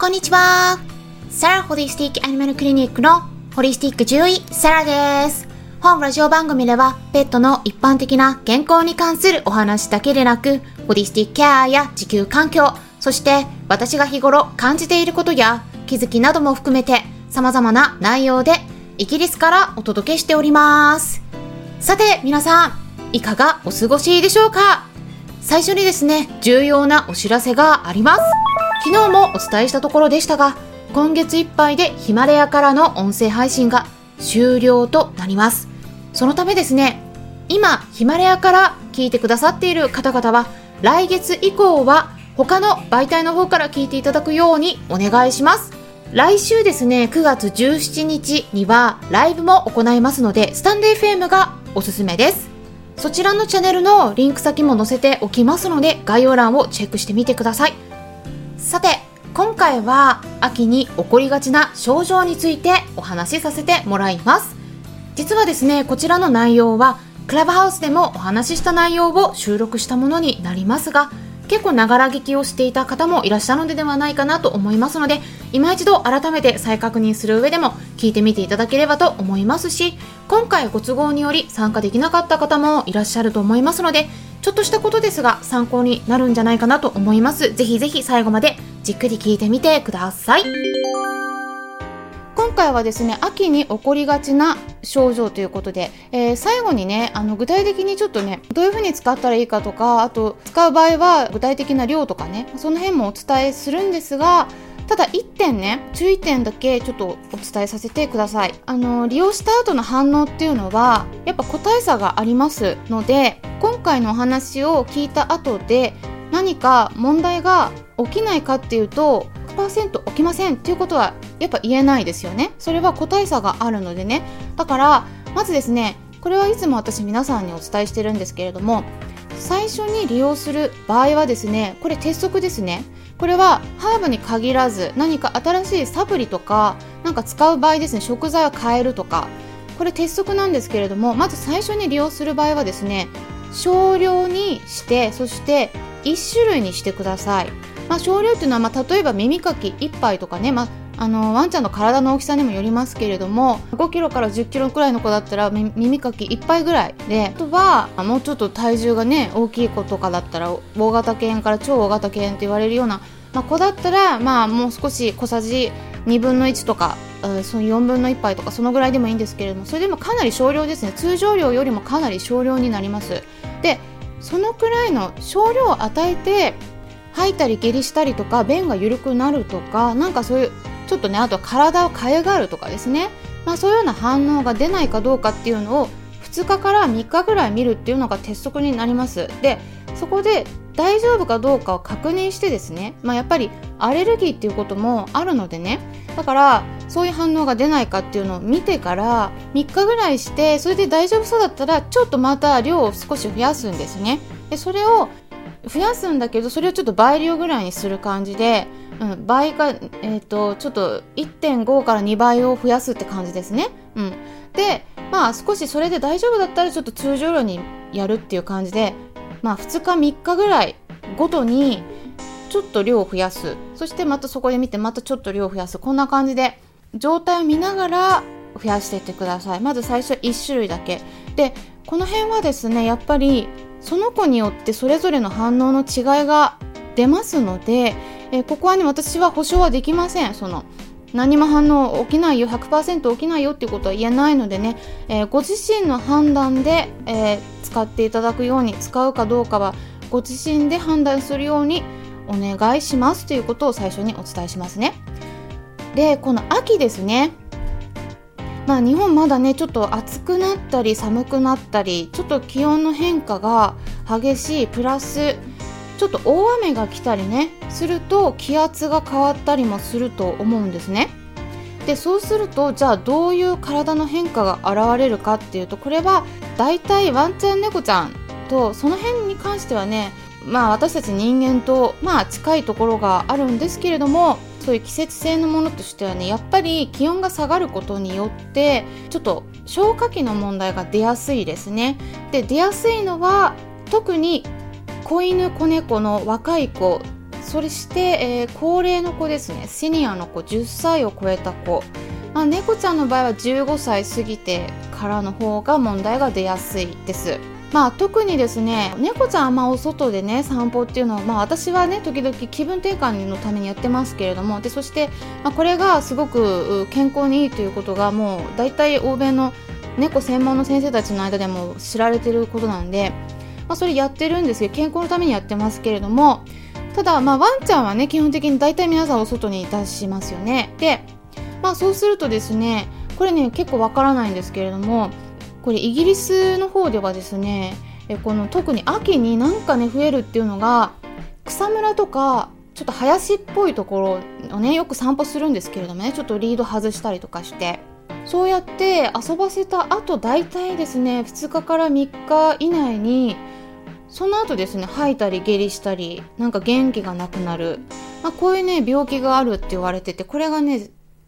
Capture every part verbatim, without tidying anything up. こんにちは。サラホリスティックアニマルクリニックのホリスティック獣医サラです。本ラジオ番組ではペットの一般的な健康に関するお話だけでなく、ホリスティックケアや地球環境、そして私が日頃感じていることや気づきなども含めて様々な内容でイギリスからお届けしております。さて皆さん、いかがお過ごしでしょうか？最初にですね、重要なお知らせがあります。昨日もお伝えしたところでしたが、今月いっぱいでヒマラヤからの音声配信が終了となります。そのためですね、今ヒマラヤから聞いてくださっている方々は、来月以降は他の媒体の方から聞いていただくようにお願いします。来週ですね、くがつじゅうしちにちにはライブも行いますので、スタンド エフエム がおすすめです。そちらのチャンネルのリンク先も載せておきますので、概要欄をチェックしてみてください。さて、今回は秋に起こりがちな症状についてお話しさせてもらいます。実はですね、こちらの内容はクラブハウスでもお話しした内容を収録したものになりますが、結構ながら聞きをしていた方もいらっしゃるのではないかなと思いますので、今一度改めて再確認する上でも聞いてみていただければと思いますし、今回ご都合により参加できなかった方もいらっしゃると思いますので、ちょっとしたことですが参考になるんじゃないかなと思います。ぜひぜひ最後までじっくり聞いてみてください。今回はですね、秋に起こりがちな症状ということで、えー、最後にね、あの具体的にちょっとね、どういう風に使ったらいいかとか、あと使う場合は具体的な量とかね、その辺もお伝えするんですが、ただいってんね、注意点だけちょっとお伝えさせてください。あの利用した後の反応っていうのはやっぱ個体差がありますので、今回のお話を聞いた後で何か問題が起きないかっていうと ひゃくパーセント 起きませんっていうことはやっぱ言えないですよね。それは個体差があるのでね。だからまずですね、これはいつも私皆さんにお伝えしてるんですけれども、最初に利用する場合はですね、これ鉄則ですね。これはハーブに限らず、何か新しいサプリとかなんか使う場合ですね、食材を変えるとか、これ鉄則なんですけれども、まず最初に利用する場合はですね、少量にして、そしていっしゅるいにしてください。まあ、少量というのは、まあ、例えば耳かきいっぱいとかね、まああのワンちゃんの体の大きさにもよりますけれども、ごキロからじゅっキロくらいの子だったら耳かきいっぱいぐらいで、あとはもうちょっと体重がね大きい子とかだったら、大型犬から超大型犬って言われるような、まあ、子だったら、まあ、もう少しこさじにぶんのいちとか、うん、そのよんぶんのいっぱいとか、そのぐらいでもいいんですけれども、それでもかなり少量ですね。通常量よりもかなり少量になります。で、そのくらいの少量を与えて、吐いたり下痢したりとか、便が緩くなるとか、なんかそういうちょっとね、あとは体をかゆがるとかですね、まあ、そういうような反応が出ないかどうかっていうのをふつかからみっかぐらい見るっていうのが鉄則になります。で、そこで大丈夫かどうかを確認してですね、まあ、やっぱりアレルギーっていうこともあるのでね、だからそういう反応が出ないかっていうのを見てからみっかぐらいして、それで大丈夫そうだったらちょっとまた量を少し増やすんですね。で、それを増やすんだけど、それをちょっと倍量ぐらいにする感じで、うん、倍か、えっと、ちょっと いってんごからにばいを増やすって感じですね。うん。で、まあ少しそれで大丈夫だったらちょっと通常量にやるっていう感じで、まあふつかみっかぐらいごとにちょっと量を増やす。そしてまたそこで見て、またちょっと量を増やす。こんな感じで状態を見ながら増やしていってください。まず最初いっしゅるいだけ。で、この辺はですね、やっぱりその子によってそれぞれの反応の違いが出ますので、えー、ここはね、私は保証はできません。その何も反応起きないよ、 ひゃくパーセント 起きないよっていうことは言えないのでね、えー、ご自身の判断で、えー、使っていただくように、使うかどうかはご自身で判断するようにお願いしますということを最初にお伝えしますね。で、この秋ですね、まあ、日本まだね、ちょっと暑くなったり寒くなったり、ちょっと気温の変化が激しい、プラスちょっと大雨が来たりねすると、気圧が変わったりもすると思うんですね。で、そうすると、じゃあどういう体の変化が現れるかっていうと、これはだいたいワンちゃん猫ちゃんと、その辺に関してはね、まあ私たち人間とまあ近いところがあるんですけれども、そういう季節性のものとしてはね、やっぱり気温が下がることによってちょっと消化器の問題が出やすいですね。で、出やすいのは特に子犬子猫の若い子、そして、えー、高齢の子ですね、シニアの子、じゅっさいを超えた子、まあ、猫ちゃんの場合はじゅうごさい過ぎてからの方が問題が出やすいです。まあ、特にですね、猫ちゃんはまあお外でね散歩っていうのは、まあ、私はね時々気分転換のためにやってますけれども、でそして、まあ、これがすごく健康にいいということがもう大体欧米の猫専門の先生たちの間でも知られてることなんで、まあ、それやってるんですけど、健康のためにやってますけれども、ただまあワンちゃんはね基本的に大体皆さんお外に出しますよね。で、まあ、そうするとですね、これね結構わからないんですけれども、これイギリスの方ではですね、この特に秋になんかね増えるっていうのが、草むらとかちょっと林っぽいところをねよく散歩するんですけれどもね、ちょっとリード外したりとかして、そうやって遊ばせた後大体ですねふつかからみっか以内に、その後ですね吐いたり下痢したり、なんか元気がなくなる、まあ、こういうね病気があるって言われてて、これがね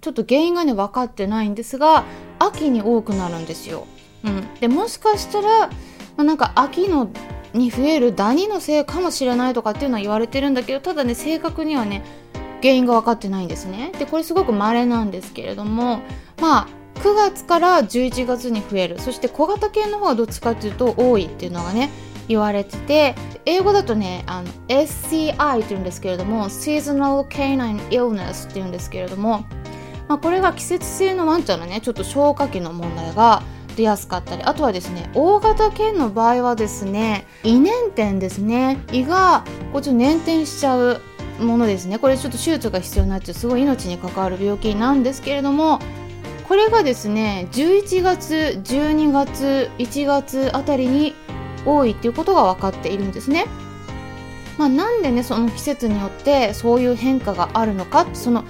ちょっと原因がね分かってないんですが、秋に多くなるんですよ。うん、でもしかしたら、まあ、なんか秋のに増えるダニのせいかもしれないとかっていうのは言われてるんだけど、ただね正確にはね原因が分かってないんですね。でこれすごく稀なんですけれども、まあくがつからじゅういちがつに増える、そして小型犬の方がどっちかっていうと多いっていうのがね言われてて、英語だとねあの エスシーアイ っていうんですけれども、 Seasonal Canine Illness っていうんですけれども、まあ、これが季節性のワンちゃんのねちょっと消化器の問題が出やすかったり、あとはですね大型犬の場合はですね、胃捻転ですね、胃がこうちょっと捻転しちゃうものですね。これちょっと手術が必要になっちゃう、すごい命に関わる病気なんですけれども、これがですねじゅういちがつじゅうにがついちがつあたりに多いっていうことが分かっているんですね。まあ、なんでねその季節によってそういう変化があるのか、その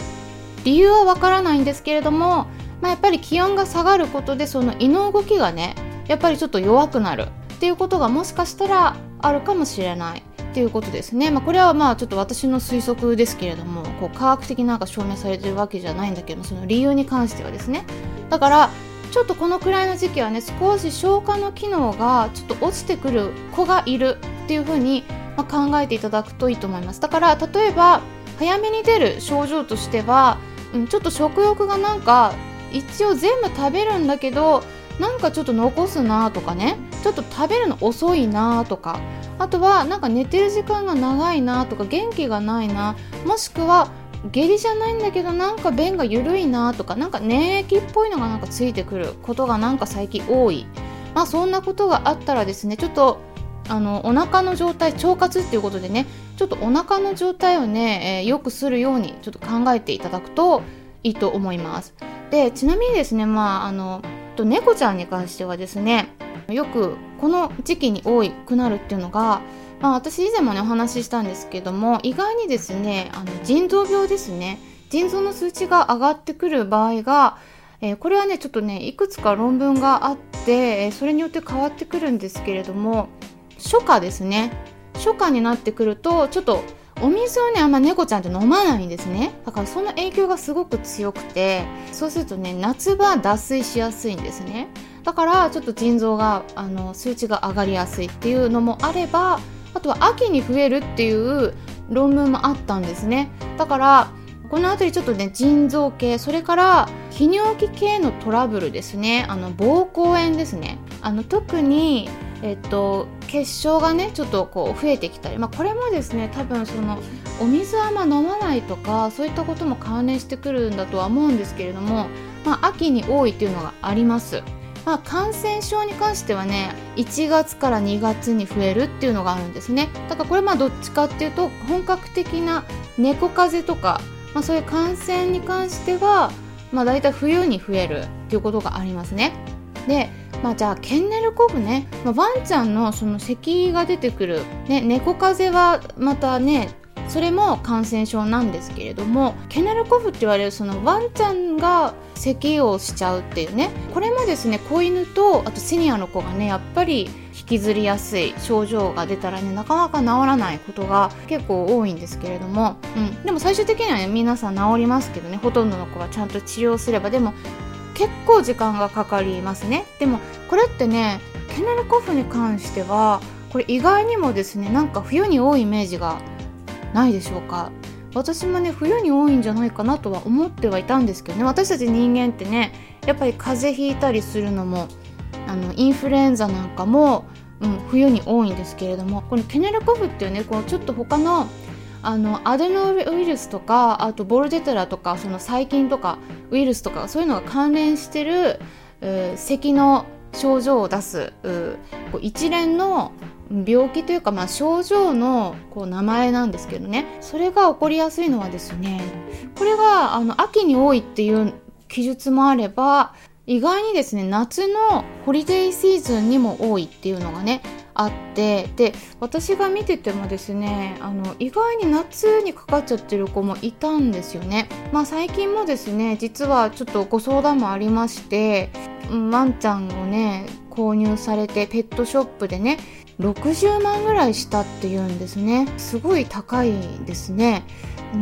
理由は分からないんですけれども、まあ、やっぱり気温が下がることでその胃の動きがねやっぱりちょっと弱くなるっていうことがもしかしたらあるかもしれないっていうことですね。まあ、これはまあちょっと私の推測ですけれども、こう科学的なんか証明されてるわけじゃないんだけども、その理由に関してはですね、だからちょっとこのくらいの時期はね少し消化の機能がちょっと落ちてくる子がいるっていうふうにまあ考えていただくといいと思います。だから例えば早めに出る症状としては、うん、ちょっと食欲がなんか一応全部食べるんだけどなんかちょっと残すなとかね、ちょっと食べるの遅いなとか、あとはなんか寝てる時間が長いなとか、元気がないな、もしくは下痢じゃないんだけどなんか便が緩いなとか、なんか粘液っぽいのがなんかついてくることがなんか最近多い、まあ、そんなことがあったらですね、ちょっとあのお腹の状態、腸活っていうことでねちょっとお腹の状態をね、えー、良くするようにちょっと考えていただくといいと思います。でちなみにですね、まあ、あのと猫ちゃんに関してはですね、よくこの時期に多くなるっていうのが、まあ、私以前もねお話ししたんですけども、意外にですねあの腎臓病ですね、腎臓の数値が上がってくる場合が、えー、これはねちょっとねいくつか論文があって、それによって変わってくるんですけれども、初夏ですね、初夏になってくるとちょっとお水をねあんま猫ちゃんって飲まないんですね。だからその影響がすごく強くて、そうするとね夏場脱水しやすいんですね。だからちょっと腎臓があの数値が上がりやすいっていうのもあれば、あとは秋に増えるっていう論文もあったんですね。だからこのあたりちょっとね腎臓系、それから泌尿器系のトラブルですね、あの膀胱炎ですね、あの特にえっと、血症がねちょっとこう増えてきたり、まあ、これもですね多分そのお水はあんま飲まないとかそういったことも関連してくるんだとは思うんですけれども、まあ、秋に多いっていうのがあります。まあ、感染症に関してはねいちがつからにがつに増えるっていうのがあるんですね。だからこれまあどっちかっていうと本格的な猫風邪とか、まあ、そういう感染に関しては、まあ、だいたい冬に増えるっていうことがありますね。でまあ、じゃあケンネルコブね、まあ、ワンちゃんのその咳が出てくる、ね、猫風邪はまたねそれも感染症なんですけれども、ケンネルコブって言われるそのワンちゃんが咳をしちゃうっていうね、これもですね子犬とあとシニアの子がねやっぱり引きずりやすい症状が出たらねなかなか治らないことが結構多いんですけれども、うん、でも最終的にはね皆さん治りますけどね、ほとんどの子はちゃんと治療すれば、でも結構時間がかかりますね。でもこれってねケネルコフに関してはこれ意外にもですねなんか冬に多いイメージがないでしょうか。私もね、冬に多いんじゃないかなとは思ってはいたんですけどね。私たち人間ってね、やっぱり風邪ひいたりするのも、あのインフルエンザなんかも、うん、冬に多いんですけれども、このケネルコフっていうね、こうちょっと他のあのアデノウイルスとか、あとボルデテラとか、その細菌とかウイルスとか、そういうのが関連してる咳の症状を出すこう一連の病気というか、まあ、症状のこう名前なんですけどね、それが起こりやすいのはですね、これがあの秋に多いっていう記述もあれば、意外にですね、夏のホリデーシーズンにも多いっていうのがねあって、で私が見ててもですね、あの意外に夏にかかっちゃってる子もいたんですよね。まあ最近もですね、実はちょっとご相談もありまして、ワンちゃんをね購入されてペットショップでねろくじゅうまんぐらいしたっていうんですね。すごい高いですね。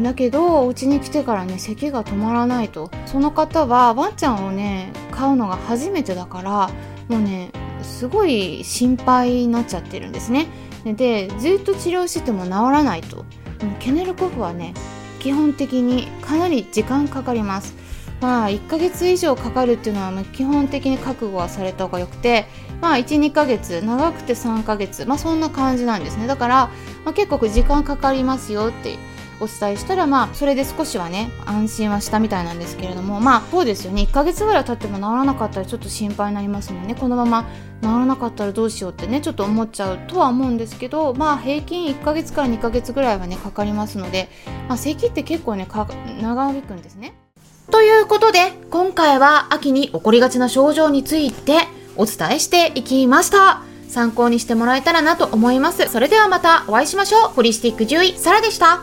だけどお家に来てからね咳が止まらないと。その方はワンちゃんをね買うのが初めてだから、もうねすごい心配になっちゃってるんですね。でずっと治療してても治らないと。ケネルコフはね基本的にかなり時間かかります。まあいっかげつ以上かかるっていうのは基本的に覚悟はされた方がよくて、まあ いち、にかげつ、長くてさんかげつ、まあそんな感じなんですね。だから、まあ、結構時間かかりますよってお伝えしたら、まあそれで少しはね安心はしたみたいなんですけれども、まあそうですよね、いっかげつぐらい経っても治らなかったらちょっと心配になりますもんね。このまま治らなかったらどうしようってねちょっと思っちゃうとは思うんですけど、まあ平均いっかげつからにかげつぐらいはねかかりますので、まあ咳って結構ねか長引くんですね。ということで今回は秋に起こりがちな症状についてお伝えしていきました。参考にしてもらえたらなと思います。それではまたお会いしましょう。ホリスティック獣医サラでした。